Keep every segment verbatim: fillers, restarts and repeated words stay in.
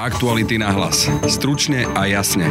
Aktuality Nahlas. Stručne a jasne.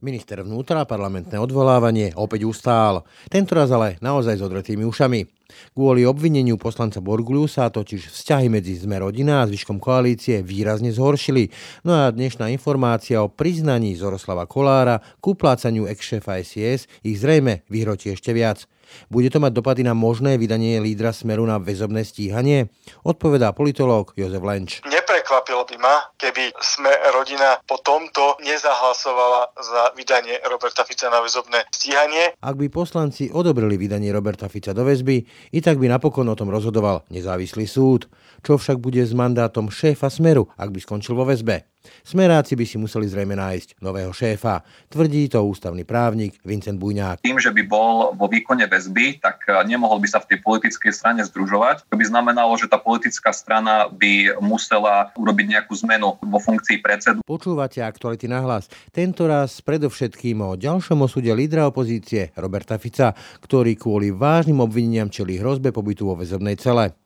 Minister vnútra parlamentné odvolávanie opäť ustál. Tentoraz ale naozaj s odretými ušami. Kvôli obvineniu poslanca Borguľu sa totiž vzťahy medzi Smer Rodina a zvyškom koalície výrazne zhoršili. No a dnešná informácia o priznaní Zoroslava Kollára ku plácaniu ex-šéfa es í es ich zrejme vyhrotí ešte viac. Bude to mať dopady na možné vydanie lídra Smeru na väzobné stíhanie? Odpovedá politológ Jozef Lenč. Neprekvapilo by ma, keby Sme rodina po tomto nezahlasovala za vydanie Roberta Fica na väzobné stíhanie. Ak by poslanci odobrili vydanie Roberta Fica do väzby, i tak by napokon o tom rozhodoval nezávislý súd. Čo však bude s mandátom šéfa Smeru, ak by skončil vo väzbe? Smeráci by si museli zrejme nájsť nového šéfa, tvrdí to ústavný právnik Vincent Bujňák. Tým, že by bol vo výkone väzby, tak nemohol by sa v tej politickej strane združovať. To by znamenalo, že tá politická strana by musela urobiť nejakú zmenu vo funkcii predsedu. Počúvate Aktuality Nahlas. Tentoraz predovšetkým o ďalšom osude lídra opozície Roberta Fica, ktorý kvôli vážnym obvineniam čelí hrozbe pobytu vo väzobnej cele.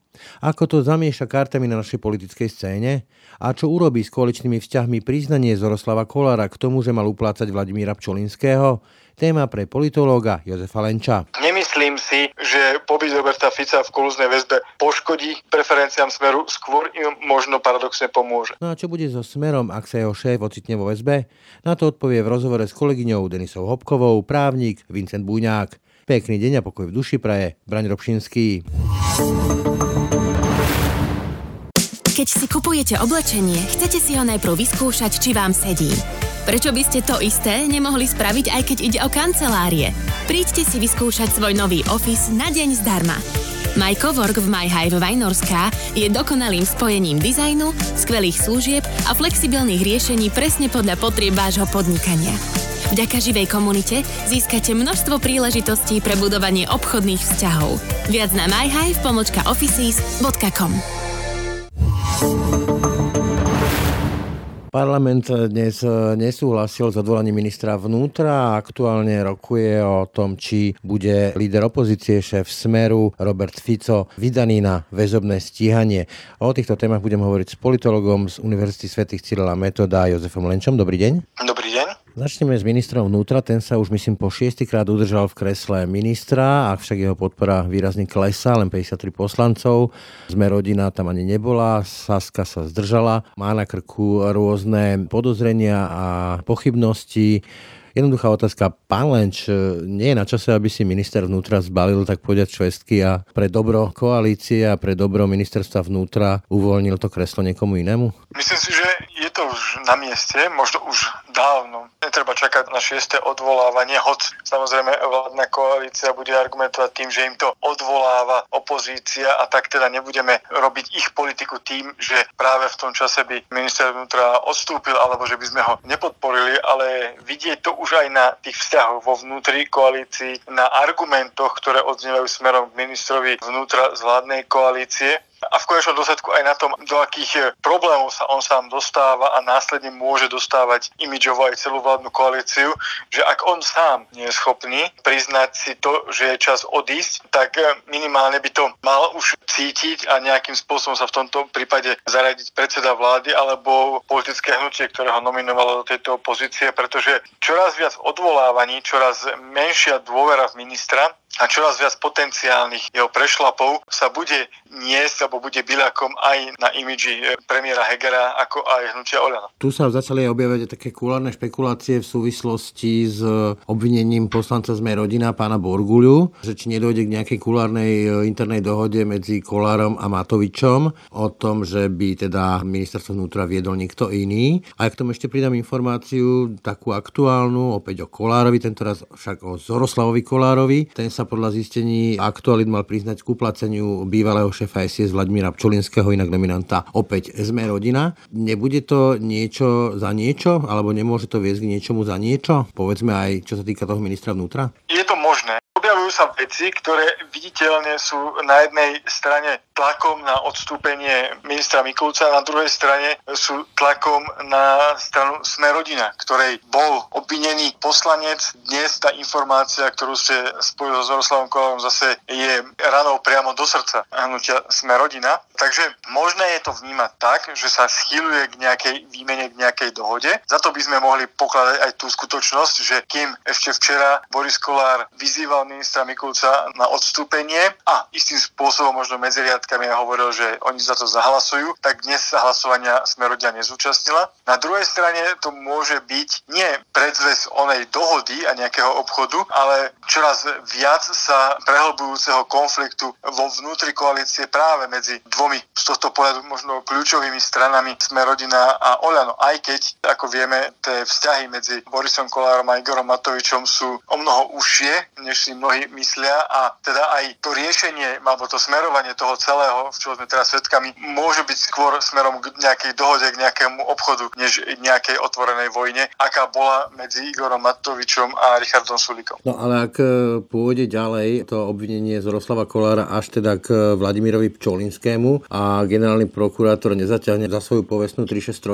Ako to zamieša kartami na našej politickej scéne? A čo urobí s koaličnými vzťahmi priznanie Zoroslava Kollára k tomu, že mal uplácať Vladimíra Pčolinského? Téma pre politológa Jozefa Lenča. Nemyslím si, že pobyt Roberta Fica v kolúznej väzbe poškodí preferenciám Smeru, skôr im možno paradoxne pomôže. No a čo bude so Smerom, ak sa jeho šéf ocitne vo väzbe? Na to odpovie v rozhovore s kolegyňou Denisou Hopkovou právnik Vincent Bujňák. Pekný deň a pokoj v duši praje Braň Robšinský. Keď si kupujete oblečenie, chcete si ho najprv vyskúšať, či vám sedí. Prečo by ste to isté nemohli spraviť, aj keď ide o kancelárie? Príďte si vyskúšať svoj nový office na deň zdarma. My Cowork v MyHive Vajnorská je dokonalým spojením dizajnu, skvelých služieb a flexibilných riešení presne podľa potrieb vášho podnikania. Vďaka živej komunite získate množstvo príležitostí pre budovanie obchodných vzťahov. Viac na myhive pomlčka offices bodka com. Parlament dnes nesúhlasil s odvolaním ministra vnútra a aktuálne rokuje o tom, či bude líder opozície, šéf Smeru Robert Fico vydaný na väzobné stíhanie. O týchto témach budem hovoriť s politologom z Univerzity svätých Cyril a Metóda Jozefom Lenčom. Dobrý deň. Dobrý deň. Začneme s ministrom vnútra. Ten sa už, myslím, po šiestikrát udržal v kresle ministra, avšak jeho podpora výrazne klesá, len päťdesiattri poslancov. Smer Rodina tam ani nebola, Saska sa zdržala, má na krku rôz podozrenia a pochybnosti. Jednoduchá otázka. Pán Lenč, nie je na čase, aby si minister vnútra zbalil, tak povedať, švestky a pre dobro koalície a pre dobro ministerstva vnútra uvoľnil to kreslo niekomu inému? Myslím si, že je to už na mieste, možno už dávno. Netreba čakať na šieste odvolávanie, hoď samozrejme vládna koalícia bude argumentovať tým, že im to odvoláva opozícia, a tak teda nebudeme robiť ich politiku tým, že práve v tom čase by minister vnútra odstúpil alebo že by sme ho nepodporili, ale vidieť to už aj na tých vzťahoch vo vnútri koalícii, na argumentoch, ktoré odznievajú smerom k ministrovi vnútra z vládnej koalície, a v konečnom dôsledku aj na tom, do akých problémov sa on sám dostáva a následne môže dostávať imidžovo aj celú vládnu koalíciu, že ak on sám nie je schopný priznať si to, že je čas odísť, tak minimálne by to mal už cítiť a nejakým spôsobom sa v tomto prípade zaradiť predseda vlády alebo politické hnutie, ktoré ho nominovalo do tejto pozície, pretože čoraz viac odvolávaní, čoraz menšia dôvera v ministra a čoraz viac potenciálnych jeho prešlapov sa bude niesť alebo bude byľakom aj na imidži premiéra Hegera, ako aj hnutia OĽaNO. Tu sa začali objavovať také kulárne špekulácie v súvislosti s obvinením poslanca Smer Rodina pána Borguľu, že či nedojde k nejakej kulárnej internej dohode medzi Kollárom a Matovičom o tom, že by teda ministerstvo vnútra viedol niekto iný. A k tomu ešte pridám informáciu takú aktuálnu, opäť o Kollárovi, tentoraz však o Zoroslavovi Kollárovi. Ten sa podľa zistení Aktualit mal priznať k upláceniu bývalého šéfa es í es Vladimíra Pčolinského, inak nominanta opäť Smer Rodina. Nebude to niečo za niečo, alebo nemôže to viesť k niečomu za niečo? Povedzme aj, čo sa týka toho ministra vnútra. Je to možné. objavujú sa veci, ktoré viditeľne sú na jednej strane tlakom na odstúpenie ministra Mikulca, na druhej strane sú tlakom na stranu Sme rodina, ktorej bol obvinený poslanec. Dnes tá informácia, ktorú ste spojili so Zoroslavom Kollárom, zase je ranou priamo do srdca hnutia Sme rodina. Takže možné je to vnímať tak, že sa schýľuje k nejakej výmene, k nejakej dohode. Za to by sme mohli pokladať aj tú skutočnosť, že kým ešte včera Boris Kollár vyzýval ministra Mikulca na odstúpenie a istým spôsobom možno medzi riadkami hovoril, že oni za to zahlasujú, tak dnes sa hlasovania Smer rodina nezúčastnila. Na druhej strane to môže byť nie predzvesť onej dohody a nejakého obchodu, ale čoraz viac sa prehlbujúceho konfliktu vo vnútri koalície práve medzi dvomi z tohto pohľadu možno kľúčovými stranami Smer rodina a OĽaNO, aj keď, ako vieme, tie vzťahy medzi Borisom Kollárom a Igorom Matovičom sú o mnoho užšie, než si mnohí myslia, a teda aj to riešenie alebo to smerovanie toho celého, v čom sme teraz svedkami, môže byť skôr smerom k nejakej dohode, k nejakému obchodu, než nejakej otvorenej vojne, aká bola medzi Igorom Matovičom a Richardom Sulíkom. No ale ak pôjde ďalej to obvinenie Zoroslava Kollára až teda k Vladimírovi Pčolinskému a generálny prokurátor nezaťahne za svoju povestnú tri šesť tri,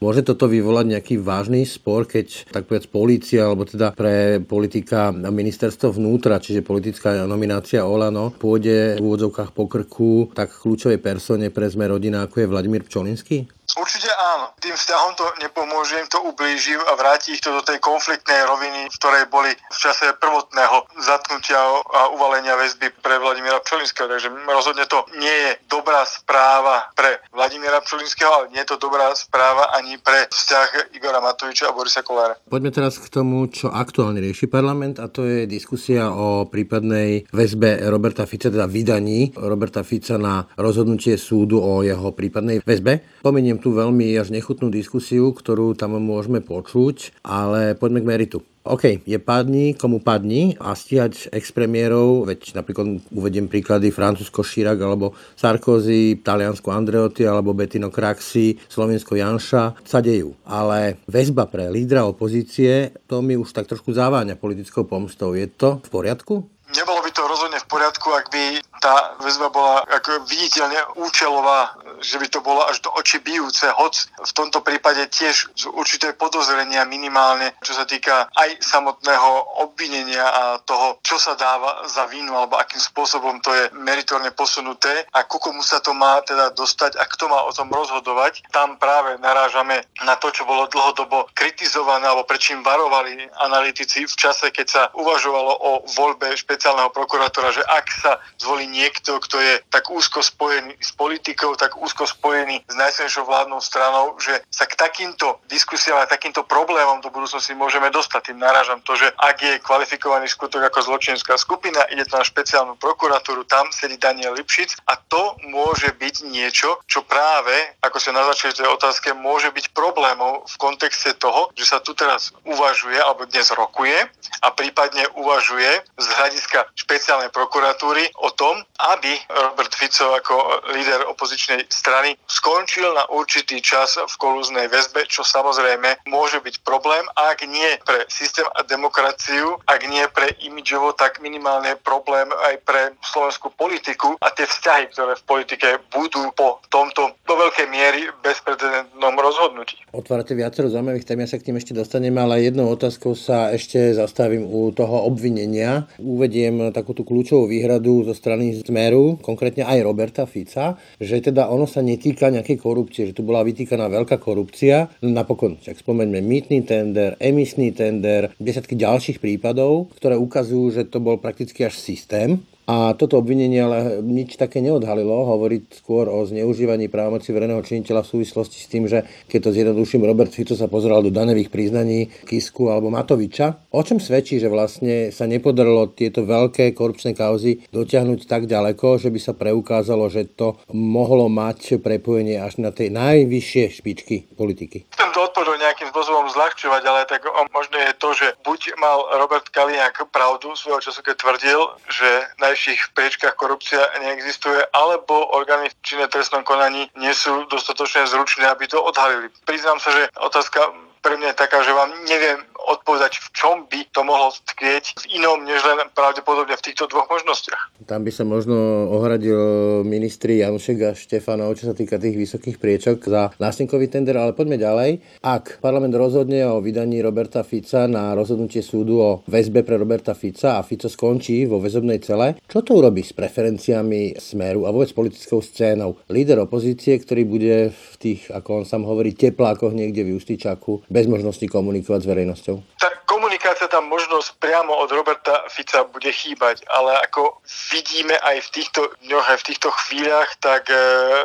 môže toto vyvolať nejaký vážny spor, keď tak povedz polícia, alebo teda pre politika ministerstvo vnútra, čiže politická nominácia OĽaNO, pôjde v úvodzovkách po krku tak kľúčovej persone pre Sme rodina, ako je Vladimír Pčolinský? Určite áno. Tým vzťahom to nepomôže, im to ublíži a vráti ich to do tej konfliktnej roviny, v ktorej boli v čase prvotného zatknutia a uvalenia väzby pre Vladimíra Pčolinského. Takže rozhodne to nie je dobrá správa pre Vladimíra Pčolinského, ale nie je to dobrá správa ani pre vzťah Igora Matoviča a Borisa Kollára. Poďme teraz k tomu, čo aktuálne rieši parlament, a to je diskusia o prípadnej väzbe Roberta Fica, teda vydaní Roberta Fica na rozhodnutie súdu o jeho prípadnej väzbe. Pomeniem tu veľmi až nechutnú diskusiu, ktorú tam môžeme počuť, ale poďme k meritu. OK, je padni, komu padni, a stíhať ex-premiérov, veď napríklad uvediem príklady Francúzsko Chirac alebo Sarkozy, Taliansko Andreotti alebo Bettino Craxi, Slovensko Janša, sa dejú. Ale väzba pre lídra opozície, to mi už tak trošku zaváňa politickou pomstou. Je to v poriadku? Nebolo by to rozhodne v poriadku, ak by tá väzba bola ako viditeľne účelová, že by to bolo až do očí bijúce, hoc v tomto prípade tiež sú určité podozrenia minimálne, čo sa týka aj samotného obvinenia a toho, čo sa dáva za vínu alebo akým spôsobom to je meritorne posunuté a ku komu sa to má teda dostať a kto má o tom rozhodovať. Tam práve narážame na to, čo bolo dlhodobo kritizované alebo prečím varovali analytici v čase, keď sa uvažovalo o voľbe špeciálneho prokurátora, že ak sa zvolí niekto, kto je tak úzko spojený s politikou, tak úzko spojený s najsilnejšou vládnou stranou, že sa k takýmto diskusiám a takýmto problémom do budúcnosti môžeme dostať. Tým narážam to, že ak je kvalifikovaný skutok ako zločinecká skupina, ide to na špeciálnu prokuratúru, tam sedí Daniel Lipšic, a to môže byť niečo, čo práve, ako ste naznačili tej otázke, môže byť problémom v kontexte toho, že sa tu teraz uvažuje alebo dnes rokuje a prípadne uvažuje z hľadiska špeciálnej prokuratúry o tom, aby Robert Fico ako líder opozičnej strany skončil na určitý čas v kolúznej väzbe, čo samozrejme môže byť problém, ak nie pre systém a demokraciu, ak nie pre imidžovo, tak minimálne problém aj pre slovenskú politiku a tie vzťahy, ktoré v politike budú po tomto do veľkej miery bezprecedentnom rozhodnutí. Otvárate viacero zaujímavých tém, ja sa k tým ešte dostanem, ale jednou otázkou sa ešte zastavím u toho obvinenia. Uvediem takúto kľúčovú výhradu zo strany Smeru, konkrétne aj Roberta Fica, že teda ono sa netýka nejakej korupcie, že tu bola vytýkaná veľká korupcia. Napokon, ak spomeňme mýtny tender, emisný tender, desiatky ďalších prípadov, ktoré ukazujú, že to bol prakticky až systém. A toto obvinenie ale nič také neodhalilo, hovorí skôr o zneužívaní právomoci verejného činiteľa v súvislosti s tým, že keď to zjednoduším, Robert Fico sa pozeral do daňových priznaní Kisku alebo Matoviča. O čom svedčí, že vlastne sa nepodarilo tieto veľké korupčné kauzy dotiahnuť tak ďaleko, že by sa preukázalo, že to mohlo mať prepojenie až na tej najvyššie špičky politiky? Chcem to odpovedať nejakým spôsobom zľahčovať, ale tak možno je to, že buď mal Robert Kaliňák pravdu svojho času, keď tvrdil, že naj v najvyšších priečkách korupcia neexistuje, alebo orgány činné v trestnom konaní nie sú dostatočne zručné, aby to odhalili. Priznám sa, že otázka pre mňa je taká, že vám neviem odpovedať, v čom by to mohlo tkrieť v inom, než len pravdepodobne v týchto dvoch možnostiach. Tam by sa možno ohradil ministri Janušek a Štefanov, čo sa týka tých vysokých priečok za nástenkový tender, ale poďme ďalej. Ak parlament rozhodne o vydaní Roberta Fica na rozhodnutie súdu o väzbe pre Roberta Fica a Fico skončí vo väzobnej cele, čo to urobí s preferenciami Smeru a vôbec politickou scénou? Líder opozície, ktorý bude v tých, ako on sám hovorí, teplákoch niekde v Justičáku, bez možnosti komunikovať s verejnosťou? Tak komunikácia, tá možnosť priamo od Roberta Fica bude chýbať, ale ako vidíme aj v týchto dňoch, aj v týchto chvíľach, tak e,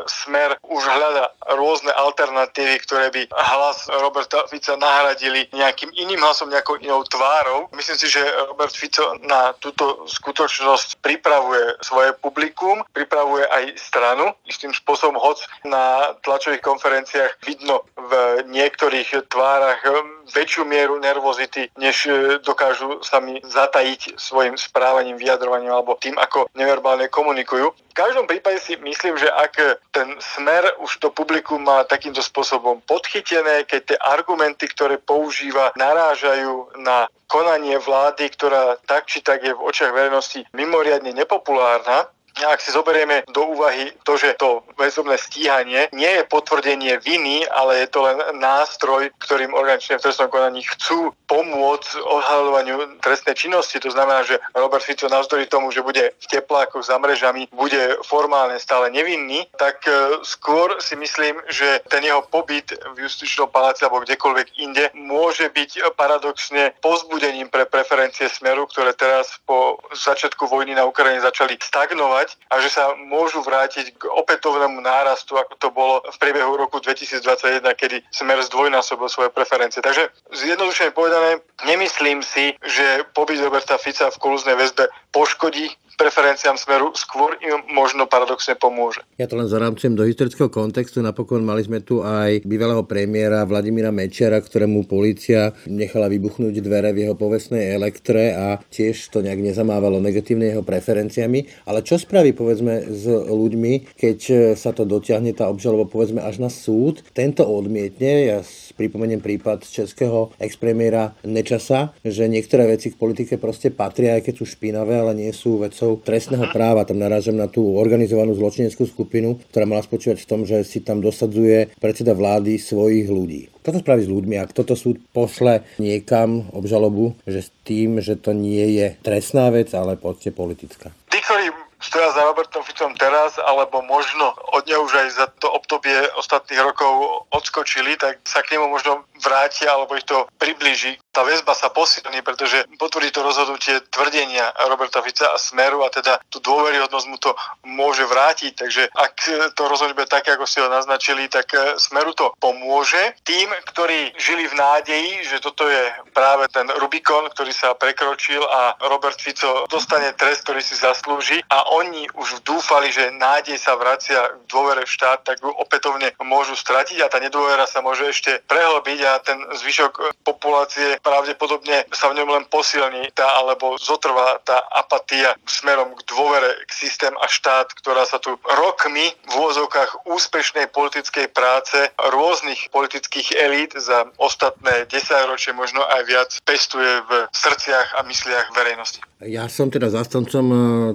Smer už hľada rôzne alternatívy, ktoré by hlas Roberta Fica nahradili nejakým iným hlasom, nejakou inou tvárou. Myslím si, že Robert Fico na túto skutočnosť pripravuje svoje publikum, pripravuje aj stranu. Istým spôsobom, hoc na tlačových konferenciách vidno v niektorých tvárach väčšiu mieru nervozity, než dokážu sami zatajiť svojim správaním, vyjadrovaním alebo tým, ako neverbálne komunikujú. V každom prípade si myslím, že ak ten Smer už to publikum má takýmto spôsobom podchytené, keď tie argumenty, ktoré používa, narážajú na konanie vlády, ktorá tak či tak je v očiach verejnosti mimoriadne nepopulárna. Ak si zoberieme do úvahy to, že to väzobné stíhanie nie je potvrdenie viny, ale je to len nástroj, ktorým organične v trestnom konaní chcú pomôcť odhaľovaniu trestnej činnosti. To znamená, že Robert Fico navzdory tomu, že bude v teplákoch za mrežami, bude formálne stále nevinný, tak skôr si myslím, že ten jeho pobyt v Justičnom paláci alebo kdekoľvek inde môže byť paradoxne povzbudením pre preferencie Smeru, ktoré teraz po začiatku vojny na Ukrajine začali stagnovať, a že sa môžu vrátiť k opätovnému nárastu, ako to bolo v priebehu roku dvetisícdvadsaťjeden, kedy Smer zdvojnásobil svoje preferencie. Takže zjednodušene povedané, nemyslím si, že pobyt Roberta Fica v kolúznej väzbe poškodí preferenciám Smeru, skôr im možno paradoxne pomôže. Ja to len zarámcujem do historického kontextu. Napokon mali sme tu aj bývalého premiéra Vladimíra Mečiara, ktorému polícia nechala vybuchnúť dvere v jeho povestnej Elektre a tiež to nejak nezamávalo negatívne jeho preferenciami. Ale čo spraví, povedzme, s ľuďmi, keď sa to dotiahne tá obžaloba, povedzme, až na súd? Tento odmietne, ja pripomeniem prípad českého expremiéra Nečasa, že niektoré veci k politike proste patria, aj keď sú špinavé, ale nie sú vecou trestného práva. Tam narážam na tú organizovanú zločineckú skupinu, ktorá mala spočívať v tom, že si tam dosadzuje predseda vlády svojich ľudí. Toto spraví s ľuďmi, ak toto súd pošle niekam obžalobu, že s tým, že to nie je trestná vec, ale poďte politická. Tí, ktorí stoja za Robertom Ficom teraz, alebo možno od neho už aj za to obdobie ostatných rokov odskočili, tak sa k nemu možno vrátia, alebo ich to priblíži. Tá väzba sa posilní, pretože potvrdí to rozhodnutie tvrdenia Roberta Fica a Smeru, a teda tú dôveryhodnosť mu to môže vrátiť. Takže ak to rozhodnutie bude také, ako si ho naznačili, tak Smeru to pomôže. Tým, ktorí žili v nádeji, že toto je práve ten Rubikon, ktorý sa prekročil a Robert Fico dostane trest, ktorý si zaslúži, a oni už dúfali, že nádej sa vracia k dôvere v štát, tak ju opätovne môžu stratiť a tá nedôvera sa môže ešte prehlbiť a ten zvyšok populácie pravdepodobne sa v ňom len posilní tá, alebo zotrvá tá apatia smerom k dôvere, k systém a štát, ktorá sa tu rokmi v úvodzovkách úspešnej politickej práce rôznych politických elít za ostatné desaťročie, možno aj viac, pestuje v srdciach a mysliach verejnosti. Ja som teda zastancom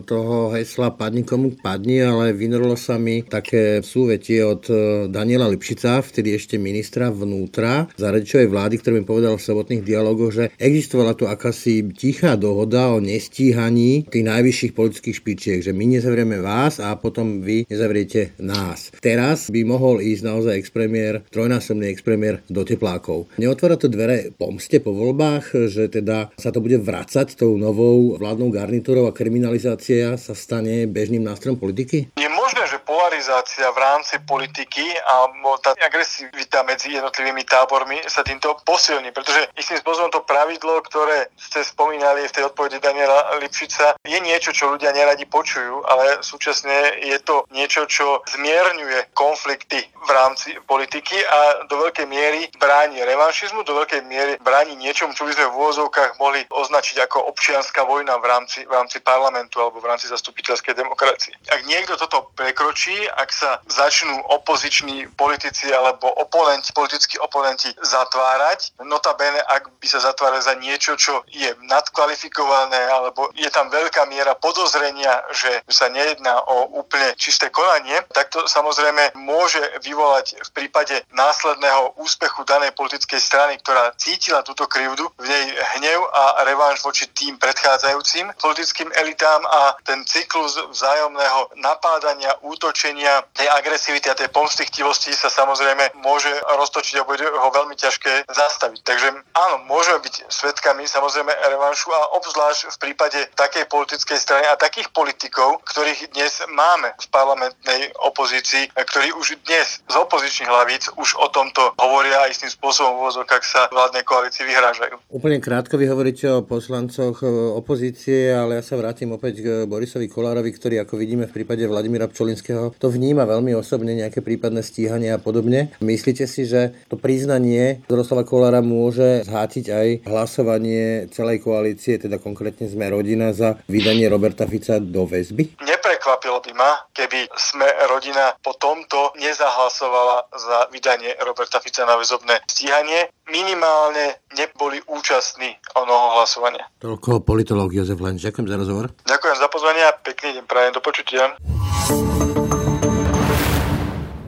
toho hesla padni komu padni, ale vynorilo sa mi také súvetie od Daniela Lipšica, vtedy ešte ministra vnútra za Radičovej vlády, ktorý mi povedal v sobotných dialogoch, že existovala tu akási tichá dohoda o nestíhaní tých najvyšších politických špičiek, že my nezavrieme vás a potom vy nezavriete nás. Teraz by mohol ísť naozaj expremiér, trojnásobný expremiér do teplákov. Neotvára to dvere pomste po voľbách, že teda sa to bude vracať tou novou vládnou garnitúrou a kriminalizácia sa stane bežným nástrojom politiky? Je možné, že polarizácia v rámci politiky a tá agresivita medzi jednotlivými tábormi sa týmto posilní, pretože istým spôsobom to pravidlo, ktoré ste spomínali v tej odpovedi Daniela Lipšica, je niečo, čo ľudia neradi počujú, ale súčasne je to niečo, čo zmierňuje konflikty v rámci politiky a do veľkej miery bráni revanšizmu, do veľkej miery bráni niečomu, čo by sme v úvozovkách mohli označiť ako občianska vojna v rámci, v rámci parlamentu alebo v rámci zastupiteľskej demokracie. Ak niekto toto prekročí, ak sa začnú opoziční politici alebo oponenti, politickí oponenti zatvárať, notabene ak by sa zatváral za niečo, čo je nadkvalifikované, alebo je tam veľká miera podozrenia, že sa nejedná o úplne čisté konanie, tak to samozrejme môže vyvolať v prípade následného úspechu danej politickej strany, ktorá cítila túto krivdu, v nej hnev a revanš voči tým predchádzajúcim politickým elitám a ten cyklus vzájomného napádania, útočenia, tej agresivity a tej pomstichtivosti sa samozrejme môže roztočiť a bude ho veľmi ťažké zastaviť. Takže áno, môžeme byť svedkami samozrejme revanšu a obzvlášť v prípade takej politickej strany a takých politikov, ktorých dnes máme v parlamentnej opozícii, ktorí už dnes z opozičných hlavíc už o tomto hovoria a istým spôsobom vôzok, ak sa vládnej koalícii vyhrážajú. Úplne krátko vy hovoríte o poslancoch opozície, ale ja sa vrátim opäť k Borisovi Kollárovi, ktorý, ako vidíme v prípade Vladimíra Pčolinského, to vníma veľmi osobne, nejaké prípadné stíhania a podobne. Myslíte si, že to priznanie Zoroslava Kollára môže zhátiť aj hlasovanie celej koalície, teda konkrétne Sme rodina, za vydanie Roberta Fica do väzby? Neprekvapilo by ma, keby Sme rodina po tomto nezahlasovala za vydanie Roberta Fica na väzobné stíhanie. Minimálne neboli účastní onoho hlasovania. Toľko politológ Jozef Lenč. Ďakujem za rozhovor. Ďakujem za pozvanie a pekný deň prajem. Do počutia.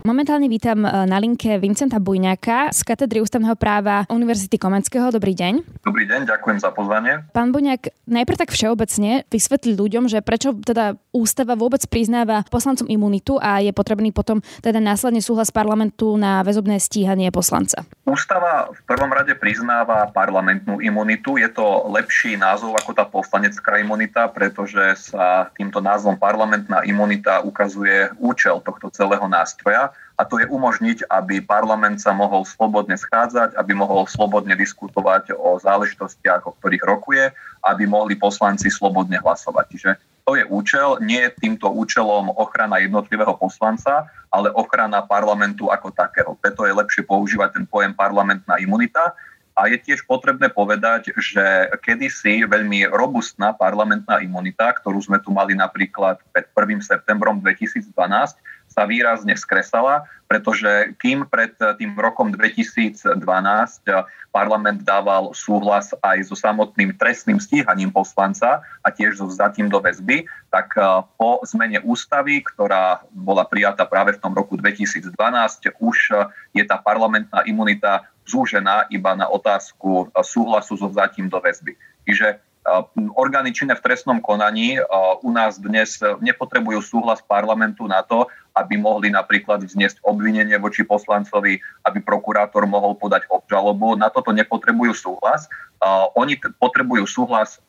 Momentálne vítam na linke Vincenta Bujňáka z katedry ústavného práva Univerzity Komenského. Dobrý deň. Dobrý deň, ďakujem za pozvanie. Pán Bujňák, najprv tak všeobecne vysvetliť ľuďom, že prečo teda ústava vôbec priznáva poslancom imunitu a je potrebný potom teda následne súhlas parlamentu na väzobné stíhanie poslanca. Ústava v prvom rade priznáva parlamentnú imunitu. Je to lepší názov ako tá poslanecká imunita, pretože sa týmto názvom parlamentná imunita ukazuje účel tohto celého nástroja. A to je umožniť, aby parlament sa mohol slobodne schádzať, aby mohol slobodne diskutovať o záležitostiach, o ktorých rokuje, aby mohli poslanci slobodne hlasovať. Čiže to je účel, nie je týmto účelom ochrana jednotlivého poslanca, ale ochrana parlamentu ako takého. Preto je lepšie používať ten pojem parlamentná imunita. A je tiež potrebné povedať, že kedysi veľmi robustná parlamentná imunita, ktorú sme tu mali napríklad pred prvým septembrom dvetisícdvanásť, sa výrazne skresala, pretože kým pred tým rokom dvetisícdvanásť parlament dával súhlas aj so samotným trestným stíhaním poslanca a tiež so vzatím do väzby, tak po zmene ústavy, ktorá bola prijatá práve v tom roku dvetisícdvanásť, už je tá parlamentná imunita zúžená iba na otázku súhlasu so vzatím do väzby. Čiže orgány činné v trestnom konaní u nás dnes nepotrebujú súhlas parlamentu na to, aby mohli napríklad vzniesť obvinenie voči poslancovi, aby prokurátor mohol podať obžalobu. Na toto nepotrebujú súhlas. Oni potrebujú súhlas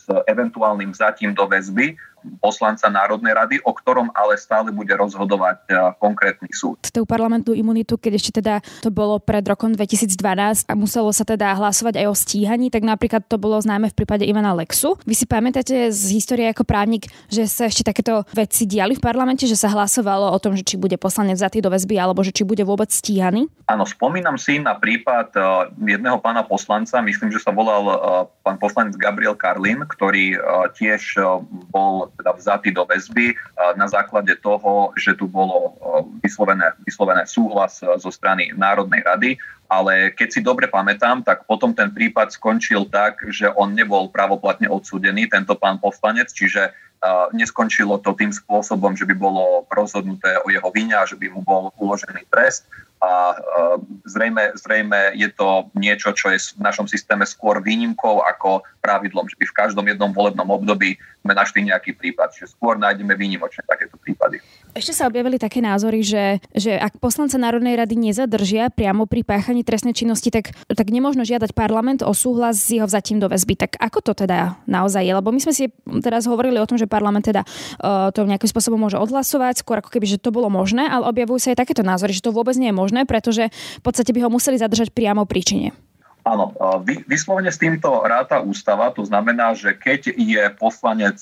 s eventuálnym vzatím do väzby poslanca Národnej rady, o ktorom ale stále bude rozhodovať konkrétny súd. Tú parlamentnú imunitu, keď ešte teda to bolo pred rokom dvetisícdvanásť a muselo sa teda hlasovať aj o stíhaní, tak napríklad to bolo známe v prípade Ivana Lexu. Vy si pamätáte z histórie ako právnik, že sa ešte takéto veci diali v parlamente, že sa hlasovalo o tom, že či bude poslanec vzatý do väzby alebo že či bude vôbec stíhaný? Áno, spomínam si na prípad jedného pána poslanca, myslím, že sa volal pán poslanec Gabriel Karlin, ktorý tiež bol teda vzatý do väzby na základe toho, že tu bolo vyslovené, vyslovené súhlas zo strany Národnej rady, ale keď si dobre pamätám, tak potom ten prípad skončil tak, že on nebol právoplatne odsúdený, tento pán poslanec, čiže neskončilo to tým spôsobom, že by bolo rozhodnuté o jeho vine a že by mu bol uložený trest. A zrejme, zrejme je to niečo, čo je v našom systéme skôr výnimkou ako pravidlom, že by v každom jednom volebnom období sme našli nejaký prípad, že skôr nájdeme výnimočné takéto prípady. Ešte sa objavili také názory, že, že ak poslanca Národnej rady nezadržia priamo pri páchaní trestnej činnosti, tak, tak nemôžno žiadať parlament o súhlas s jeho vzatím do väzby. Tak ako to teda naozaj je? Lebo my sme si teraz hovorili o tom, že parlament teda uh, to nejakým spôsobom môže odhlasovať, skôr ako keby, že to bolo možné, ale objavujú sa aj takéto názory, že to vôbec nie je možné, pretože v podstate by ho museli zadržať priamo pri čine. Áno, vyslovene s týmto ráta ústava, to znamená, že keď je poslanec,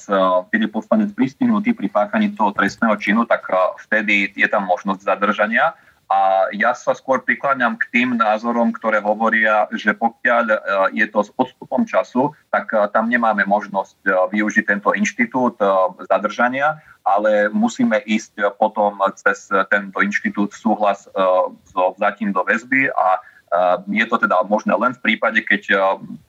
keď je poslanec pristihnutý pri páchaní toho trestného činu, tak vtedy je tam možnosť zadržania. A ja sa skôr prikláňam k tým názorom, ktoré hovoria, že pokiaľ je to s odstupom času, tak tam nemáme možnosť využiť tento inštitút zadržania, ale musíme ísť potom cez tento inštitút súhlas so vzatím do väzby a je to teda možné len v prípade, keď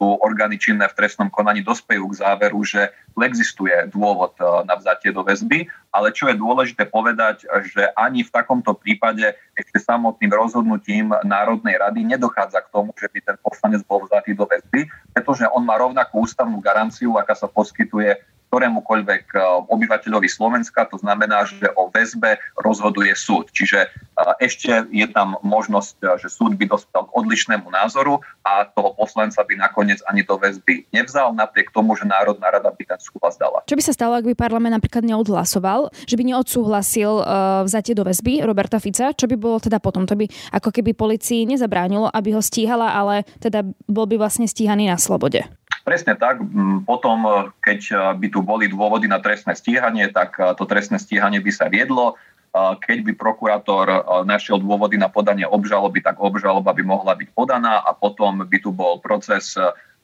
tu orgány činné v trestnom konaní dospejú k záveru, že tu existuje dôvod na vzatie do väzby, ale čo je dôležité povedať, že ani v takomto prípade ešte samotným rozhodnutím Národnej rady nedochádza k tomu, že by ten poslanec bol vzatý do väzby, pretože on má rovnakú ústavnú garanciu, aká sa poskytuje ktorémukoľvek obyvateľovi Slovenska, to znamená, že o väzbe rozhoduje súd. Čiže ešte je tam možnosť, že súd by dospel k odlišnému názoru a toho poslanca by nakoniec ani do väzby nevzal, napriek tomu, že Národná rada by ten súhlas dala. Čo by sa stalo, ak by parlament napríklad neodhlasoval, že by neodsúhlasil vzatie do väzby Roberta Fica? Čo by bolo teda potom? To by ako keby polícii nezabránilo, aby ho stíhala, ale teda bol by vlastne stíhaný na slobode. Presne tak. Potom, keď by tu boli dôvody na trestné stíhanie, tak to trestné stíhanie by sa viedlo. Keď by prokurátor našiel dôvody na podanie obžaloby, tak obžaloba by mohla byť podaná a potom by tu bol proces,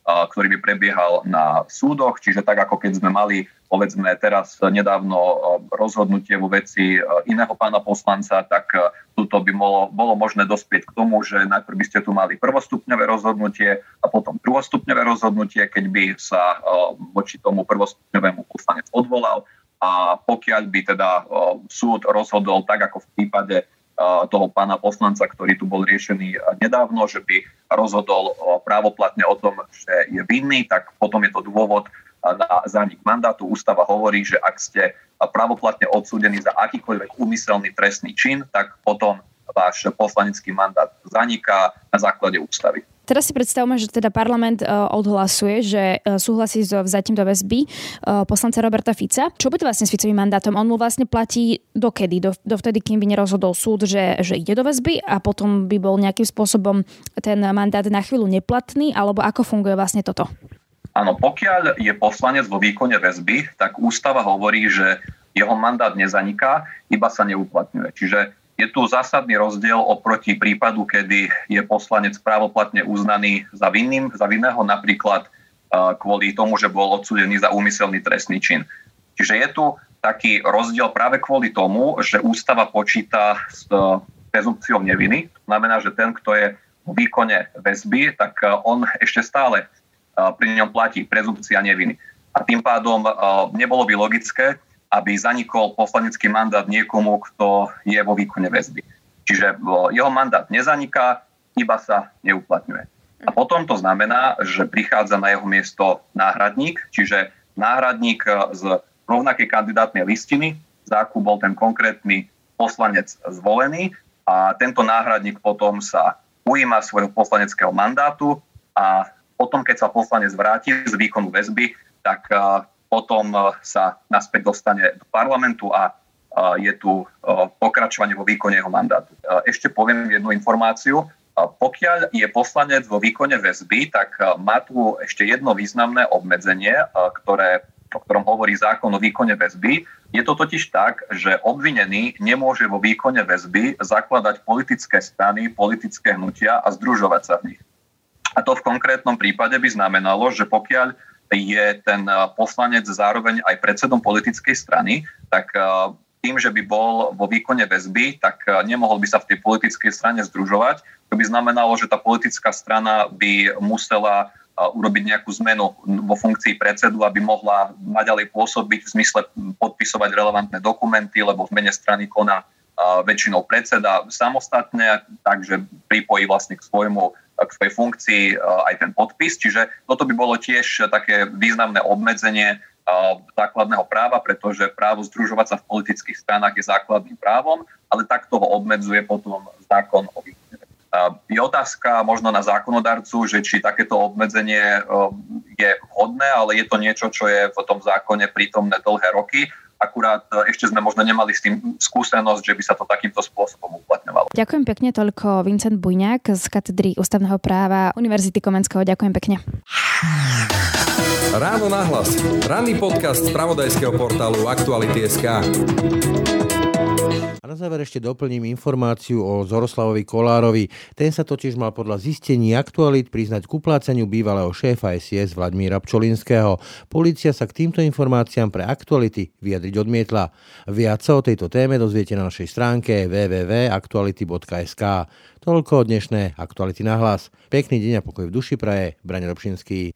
ktorý by prebiehal na súdoch. Čiže tak, ako keď sme mali, povedzme, teraz nedávno rozhodnutie vo veci iného pána poslanca, tak tuto by bolo, bolo možné dospieť k tomu, že najprv by ste tu mali prvostupňové rozhodnutie a potom druhostupňové rozhodnutie, keď by sa voči tomu prvostupňovému poslanec odvolal. A pokiaľ by teda súd rozhodol tak, ako v prípade toho pána poslanca, ktorý tu bol riešený nedávno, že by rozhodol právoplatne o tom, že je vinný, tak potom je to dôvod na zánik mandátu. Ústava hovorí, že ak ste právoplatne odsúdení za akýkoľvek úmyselný trestný čin, tak potom váš poslanecký mandát zaniká na základe ústavy. Teraz si predstavme, že teda parlament odhlasuje, že súhlasí so vzatím do väzby poslanca Roberta Fica. Čo bude vlastne s Ficovým mandátom? On mu vlastne platí dokedy? Dovtedy, kým by nerozhodol súd, že, že ide do väzby a potom by bol nejakým spôsobom ten mandát na chvíľu neplatný? Alebo ako funguje vlastne toto? Áno, pokiaľ je poslanec vo výkone väzby, tak ústava hovorí, že jeho mandát nezaniká, iba sa neuplatňuje. Čiže je tu zásadný rozdiel oproti prípadu, kedy je poslanec právoplatne uznaný za vinným, za vinného napríklad kvôli tomu, že bol odsúdený za úmyselný trestný čin. Čiže je tu taký rozdiel práve kvôli tomu, že ústava počíta s prezumpciou neviny. To znamená, že ten, kto je v výkone väzby, tak on ešte stále pri ňom platí prezumpcia neviny. A tým pádom nebolo by logické, aby zanikol poslanecký mandát niekomu, kto je vo výkone väzby. Čiže jeho mandát nezaniká, iba sa neuplatňuje. A potom to znamená, že prichádza na jeho miesto náhradník, čiže náhradník z rovnakej kandidátnej listiny, za akú bol ten konkrétny poslanec zvolený, a tento náhradník potom sa ujíma svojho poslaneckého mandátu a potom, keď sa poslanec vráti z výkonu väzby, tak potom sa naspäť dostane do parlamentu a je tu pokračovanie vo výkone jeho mandátu. Ešte poviem jednu informáciu. Pokiaľ je poslanec vo výkone väzby, tak má tu ešte jedno významné obmedzenie, ktoré, o ktorom hovorí zákon o výkone väzby. Je to totiž tak, že obvinený nemôže vo výkone väzby zakladať politické strany, politické hnutia a združovať sa v nich. A to v konkrétnom prípade by znamenalo, že pokiaľ je ten poslanec zároveň aj predsedom politickej strany, tak tým, že by bol vo výkone väzby, tak nemohol by sa v tej politickej strane združovať. To by znamenalo, že tá politická strana by musela urobiť nejakú zmenu vo funkcii predsedu, aby mohla naďalej pôsobiť v zmysle podpisovať relevantné dokumenty, lebo v mene strany koná väčšinou predseda samostatne, takže pripojí vlastne k svojmu k svojej funkcii aj ten podpis. Čiže toto by bolo tiež také významné obmedzenie základného práva, pretože právo združovať sa v politických stranách je základným právom, ale takto ho obmedzuje potom zákon o výkone. Je otázka možno na zákonodarcu, že či takéto obmedzenie je vhodné, ale je to niečo, čo je v tom zákone prítomné dlhé roky. Akurát ešte sme možno nemali s tým skúsenosť, že by sa to takýmto spôsobom uplatňovalo. Ďakujem pekne, toľko Vincent Bujňák z katedry ústavného práva Univerzity Komenského. Ďakujem pekne. Ráno nahlas. Ranný podcast z spravodajského portálu Aktuality bodka es ká. záver ešte doplním informáciu o Zoroslavovi Kollárovi. Ten sa totiž mal podľa zistení Aktualít priznať k uplácaniu bývalého šéfa es í es Vladimíra Pčolinského. Polícia sa k týmto informáciám pre Aktuality vyjadriť odmietla. Viac sa o tejto téme dozviete na našej stránke w w w bodka aktuality bodka s k. Toľko dnešné Aktuality Nahlas. Pekný deň a pokoj v duši praje Braň Robšinský.